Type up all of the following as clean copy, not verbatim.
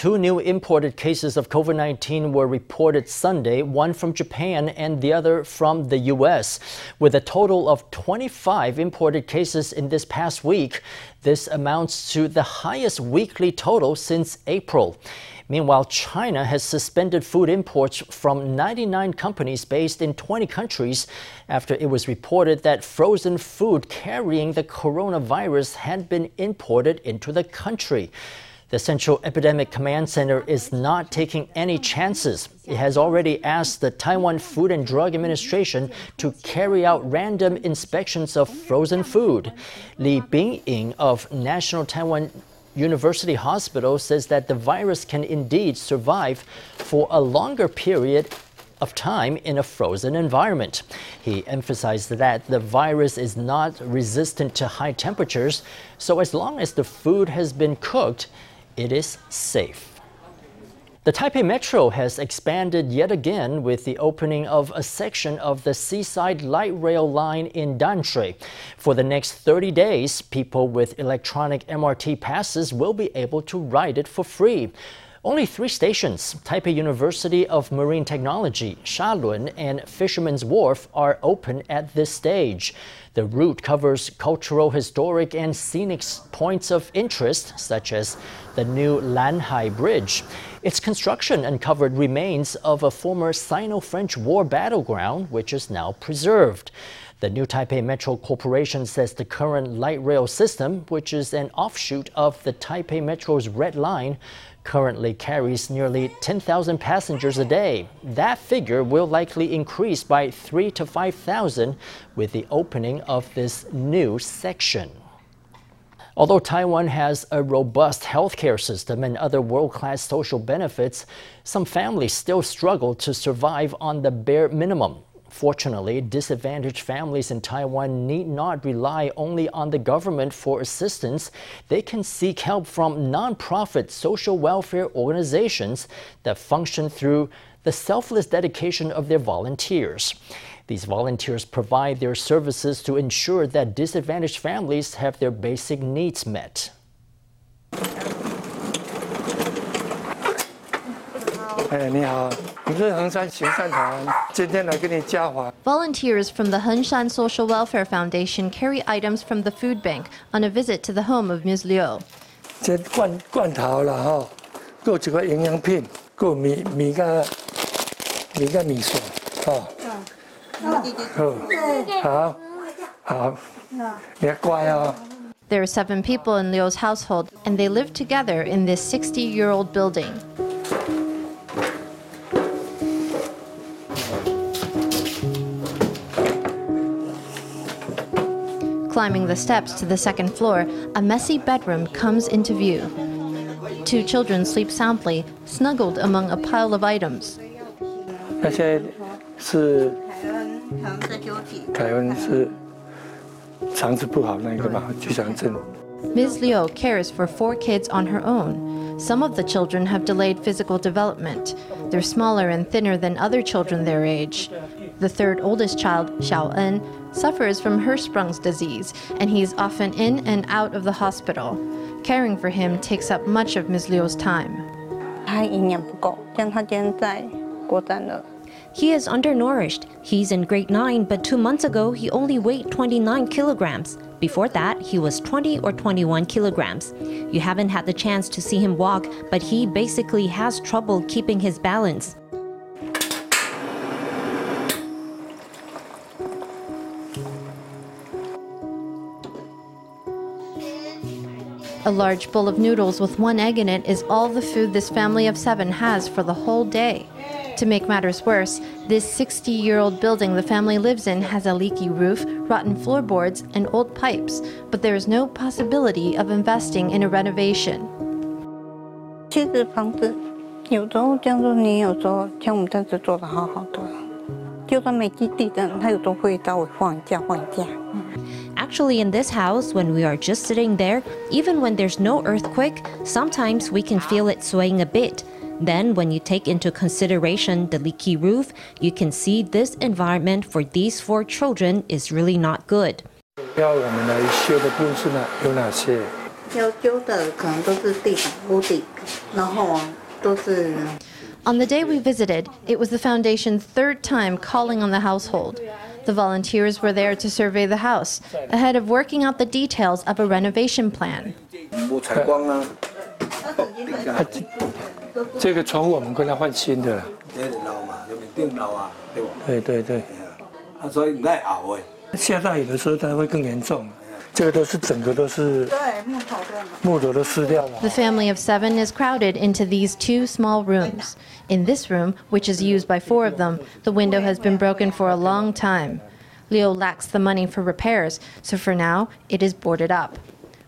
Two new imported cases of COVID-19 were reported Sunday, one from Japan and the other from the U.S. With a total of 25 imported cases in this past week, this amounts to the highest weekly total since April. Meanwhile, China has suspended food imports from 99 companies based in 20 countries after it was reported that frozen food carrying the coronavirus had been imported into the country. The Central Epidemic Command Center is not taking any chances. It has already asked the Taiwan Food and Drug Administration to carry out random inspections of frozen food. Li Bingying of National Taiwan University Hospital says that the virus can indeed survive for a longer period of time in a frozen environment. He emphasized that the virus is not resistant to high temperatures, so as long as the food has been cooked, it is safe. The Taipei Metro has expanded yet again with the opening of a section of the Seaside Light Rail Line in Danshui. For the next 30 days, people with electronic MRT passes will be able to ride it for free. Only three stations, Taipei University of Marine Technology, Shalun, and Fisherman's Wharf, are open at this stage. The route covers cultural, historic, and scenic points of interest, such as the new Lanhai Bridge. Its construction uncovered remains of a former Sino-French war battleground, which is now preserved. The new Taipei Metro Corporation says the current light rail system, which is an offshoot of the Taipei Metro's Red Line, currently carries nearly 10,000 passengers a day. That figure will likely increase by 3,000 to 5,000 with the opening of this new section. Although Taiwan has a robust healthcare system and other world-class social benefits, some families still struggle to survive on the bare minimum. Fortunately, disadvantaged families in Taiwan need not rely only on the government for assistance. They can seek help from non-profit social welfare organizations that function through the selfless dedication of their volunteers. These volunteers provide their services to ensure that disadvantaged families have their basic needs met. Volunteers from the Hengshan Social Welfare Foundation carry items from the food bank on a visit to the home of Ms. Liu. There are seven people in Liu's household, and they live together in this 60-year-old building. Climbing the steps to the second floor, a messy bedroom comes into view. Two children sleep soundly, snuggled among a pile of items. Ms. Liu cares for four kids on her own. Some of the children have delayed physical development. They're smaller and thinner than other children their age. The third oldest child, Xiao En, suffers from Hirschsprung's disease, and he is often in and out of the hospital. Caring for him takes up much of Ms. Liu's time. He is undernourished. He's in grade 9, but 2 months ago, he only weighed 29 kilograms. Before that, he was 20 or 21 kilograms. You haven't had the chance to see him walk, but he basically has trouble keeping his balance. A large bowl of noodles with one egg in it is all the food this family of seven has for the whole day. To make matters worse, this 60-year-old building the family lives in has a leaky roof, rotten floorboards, and old pipes, but there is no possibility of investing in a renovation. Actually, in this house, when we are just sitting there, even when there's no earthquake, sometimes we can feel it swaying a bit. Then, when you take into consideration the leaky roof, you can see this environment for these four children is really not good. On the day we visited, it was the foundation's third time calling on the household. The volunteers were there to survey the house, ahead of working out the details of a renovation plan. The family of seven is crowded into these two small rooms. In this room, which is used by four of them, the window has been broken for a long time. Leo lacks the money for repairs, so for now, it is boarded up.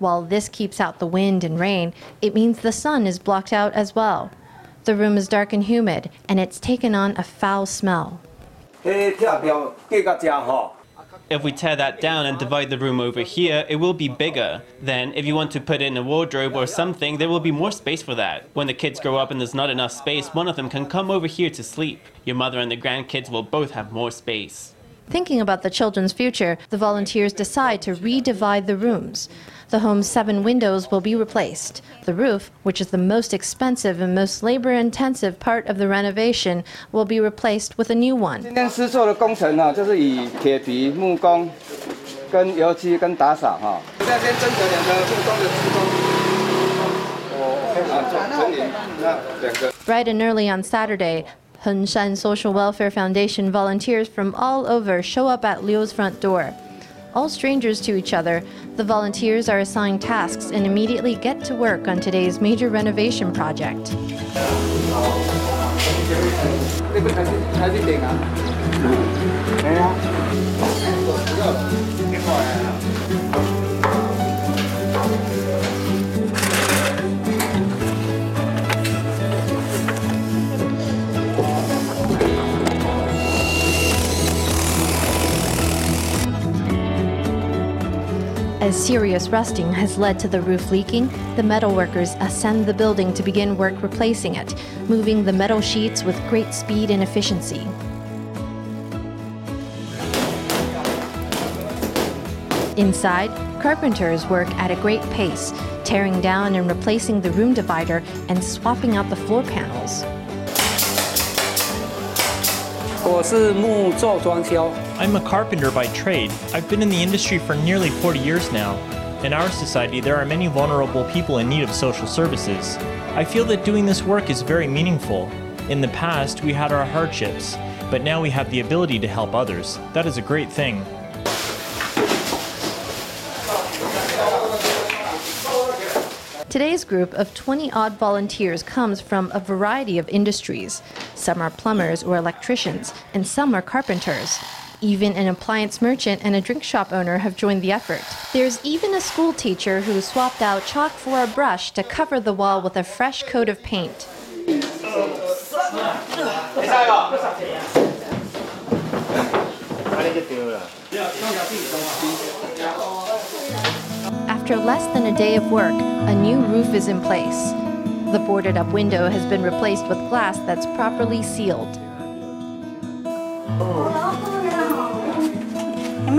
While this keeps out the wind and rain, it means the sun is blocked out as well. The room is dark and humid, and it's taken on a foul smell. If we tear that down and divide the room over here, it will be bigger. Then, if you want to put in a wardrobe or something, there will be more space for that. When the kids grow up and there's not enough space, one of them can come over here to sleep. Your mother and the grandkids will both have more space. Thinking about the children's future, the volunteers decide to redivide the rooms. The home's seven windows will be replaced. The roof, which is the most expensive and most labor-intensive part of the renovation, will be replaced with a new one. Bright and early on Saturday, Hengshan Social Welfare Foundation volunteers from all over show up at Leo's front door. All strangers to each other, the volunteers are assigned tasks and immediately get to work on today's major renovation project. As serious rusting has led to the roof leaking, the metal workers ascend the building to begin work replacing it, moving the metal sheets with great speed and efficiency. Inside, carpenters work at a great pace, tearing down and replacing the room divider and swapping out the floor panels. I'm a carpenter by trade. I've been in the industry for nearly 40 years now. In our society, there are many vulnerable people in need of social services. I feel that doing this work is very meaningful. In the past, we had our hardships, but now we have the ability to help others. That is a great thing. Today's group of 20-odd volunteers comes from a variety of industries. Some are plumbers or electricians, and some are carpenters. Even an appliance merchant and a drink shop owner have joined the effort. There's even a school teacher who swapped out chalk for a brush to cover the wall with a fresh coat of paint. After less than a day of work, a new roof is in place. The boarded-up window has been replaced with glass that's properly sealed. I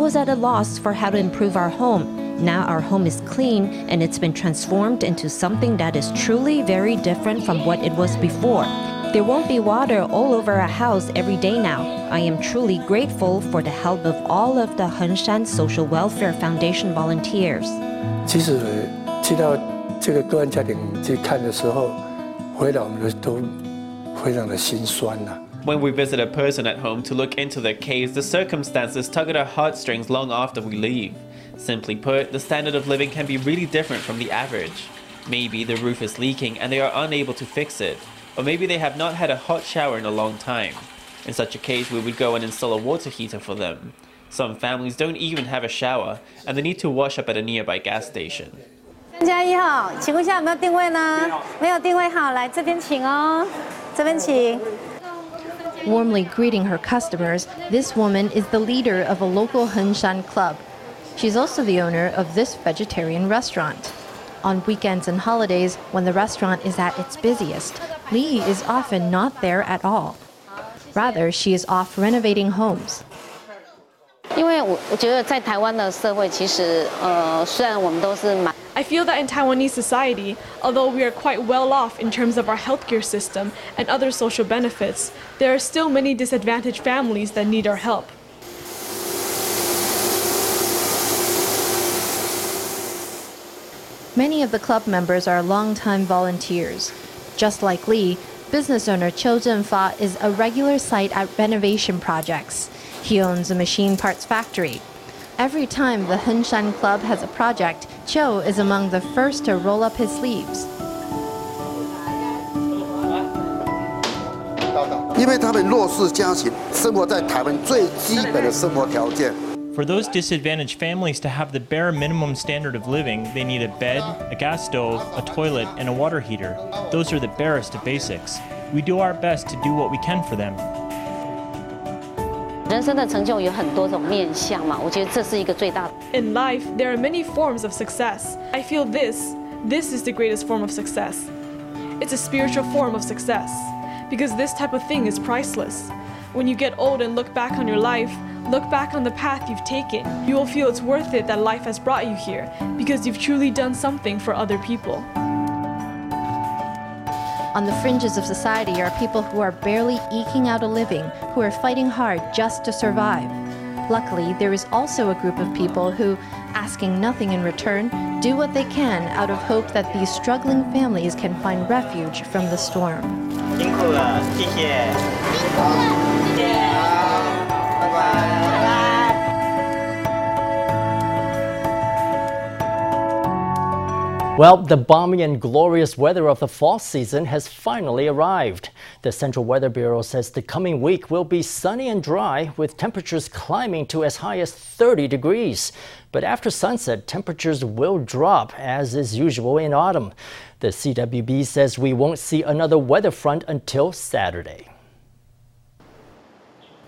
was at a loss for how to improve our home. Now our home is clean and it's been transformed into something that is truly very different from what it was before. There won't be water all over our house every day now. I am truly grateful for the help of all of the Hengshan Social Welfare Foundation volunteers. 其实去到这个个案家庭去看的时候，回到我们都非常的心酸呐。 When we visit a person at home to look into their case, the circumstances tug at our heartstrings long after we leave. Simply put, the standard of living can be really different from the average. Maybe the roof is leaking and they are unable to fix it, or maybe they have not had a hot shower in a long time. In such a case, we would go and install a water heater for them. Some families don't even have a shower, and they need to wash up at a nearby gas station. 3+1号，请问一下有没有定位呢？没有定位好，来这边请哦，这边请。Warmly greeting her customers, this woman is the leader of a local Hengshan Club. She's also the owner of this vegetarian restaurant. On weekends and holidays, when the restaurant is at its busiest, Li is often not there at all. Rather, she is off renovating homes. I feel that in Taiwanese society, although we are quite well off in terms of our healthcare system and other social benefits, there are still many disadvantaged families that need our help. Many of the club members are longtime volunteers. Just like Li, business owner Chiu Zhenfa is a regular site at renovation projects. He owns a machine parts factory. Every time the Hengshan Club has a project, Chiu is among the first to roll up his sleeves. For those disadvantaged families to have the bare minimum standard of living, they need a bed, a gas stove, a toilet, and a water heater. Those are the barest of basics. We do our best to do what we can for them. In life, there are many forms of success. I feel this is the greatest form of success. It's a spiritual form of success, because this type of thing is priceless. When you get old and look back on your life, look back on the path you've taken, you will feel it's worth it that life has brought you here, because you've truly done something for other people. On the fringes of society are people who are barely eking out a living, who are fighting hard just to survive. Luckily, there is also a group of people who, asking nothing in return, do what they can out of hope that these struggling families can find refuge from the storm. Well, the balmy and glorious weather of the fall season has finally arrived. The Central Weather Bureau says the coming week will be sunny and dry, with temperatures climbing to as high as 30 degrees. But after sunset, temperatures will drop, as is usual in autumn. The CWB says we won't see another weather front until Saturday.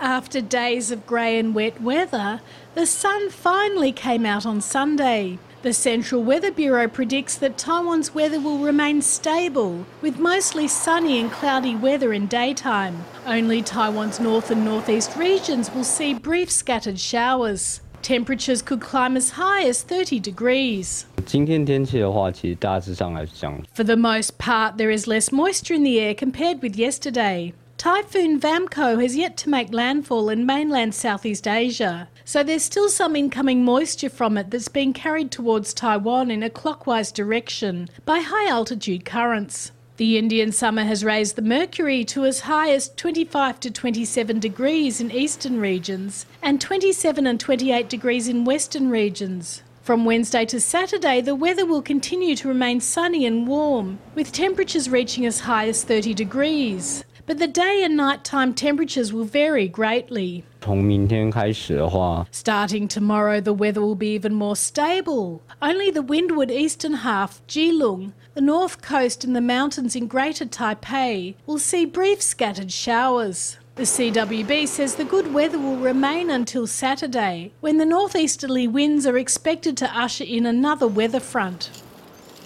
After days of grey and wet weather, the sun finally came out on Sunday. The Central Weather Bureau predicts that Taiwan's weather will remain stable, with mostly sunny and cloudy weather in daytime. Only Taiwan's north and northeast regions will see brief scattered showers. Temperatures could climb as high as 30 degrees. For the most part, there is less moisture in the air compared with yesterday. Typhoon Vamco has yet to make landfall in mainland Southeast Asia, so there's still some incoming moisture from it that's being carried towards Taiwan in a clockwise direction by high-altitude currents. The Indian summer has raised the mercury to as high as 25 to 27 degrees in eastern regions and 27 and 28 degrees in western regions. From Wednesday to Saturday, the weather will continue to remain sunny and warm, with temperatures reaching as high as 30 degrees. But the day and nighttime temperatures will vary greatly. Starting tomorrow, the weather will be even more stable. Only the windward eastern half, Jilung, the north coast and the mountains in Greater Taipei will see brief scattered showers. The CWB says the good weather will remain until Saturday, when the northeasterly winds are expected to usher in another weather front.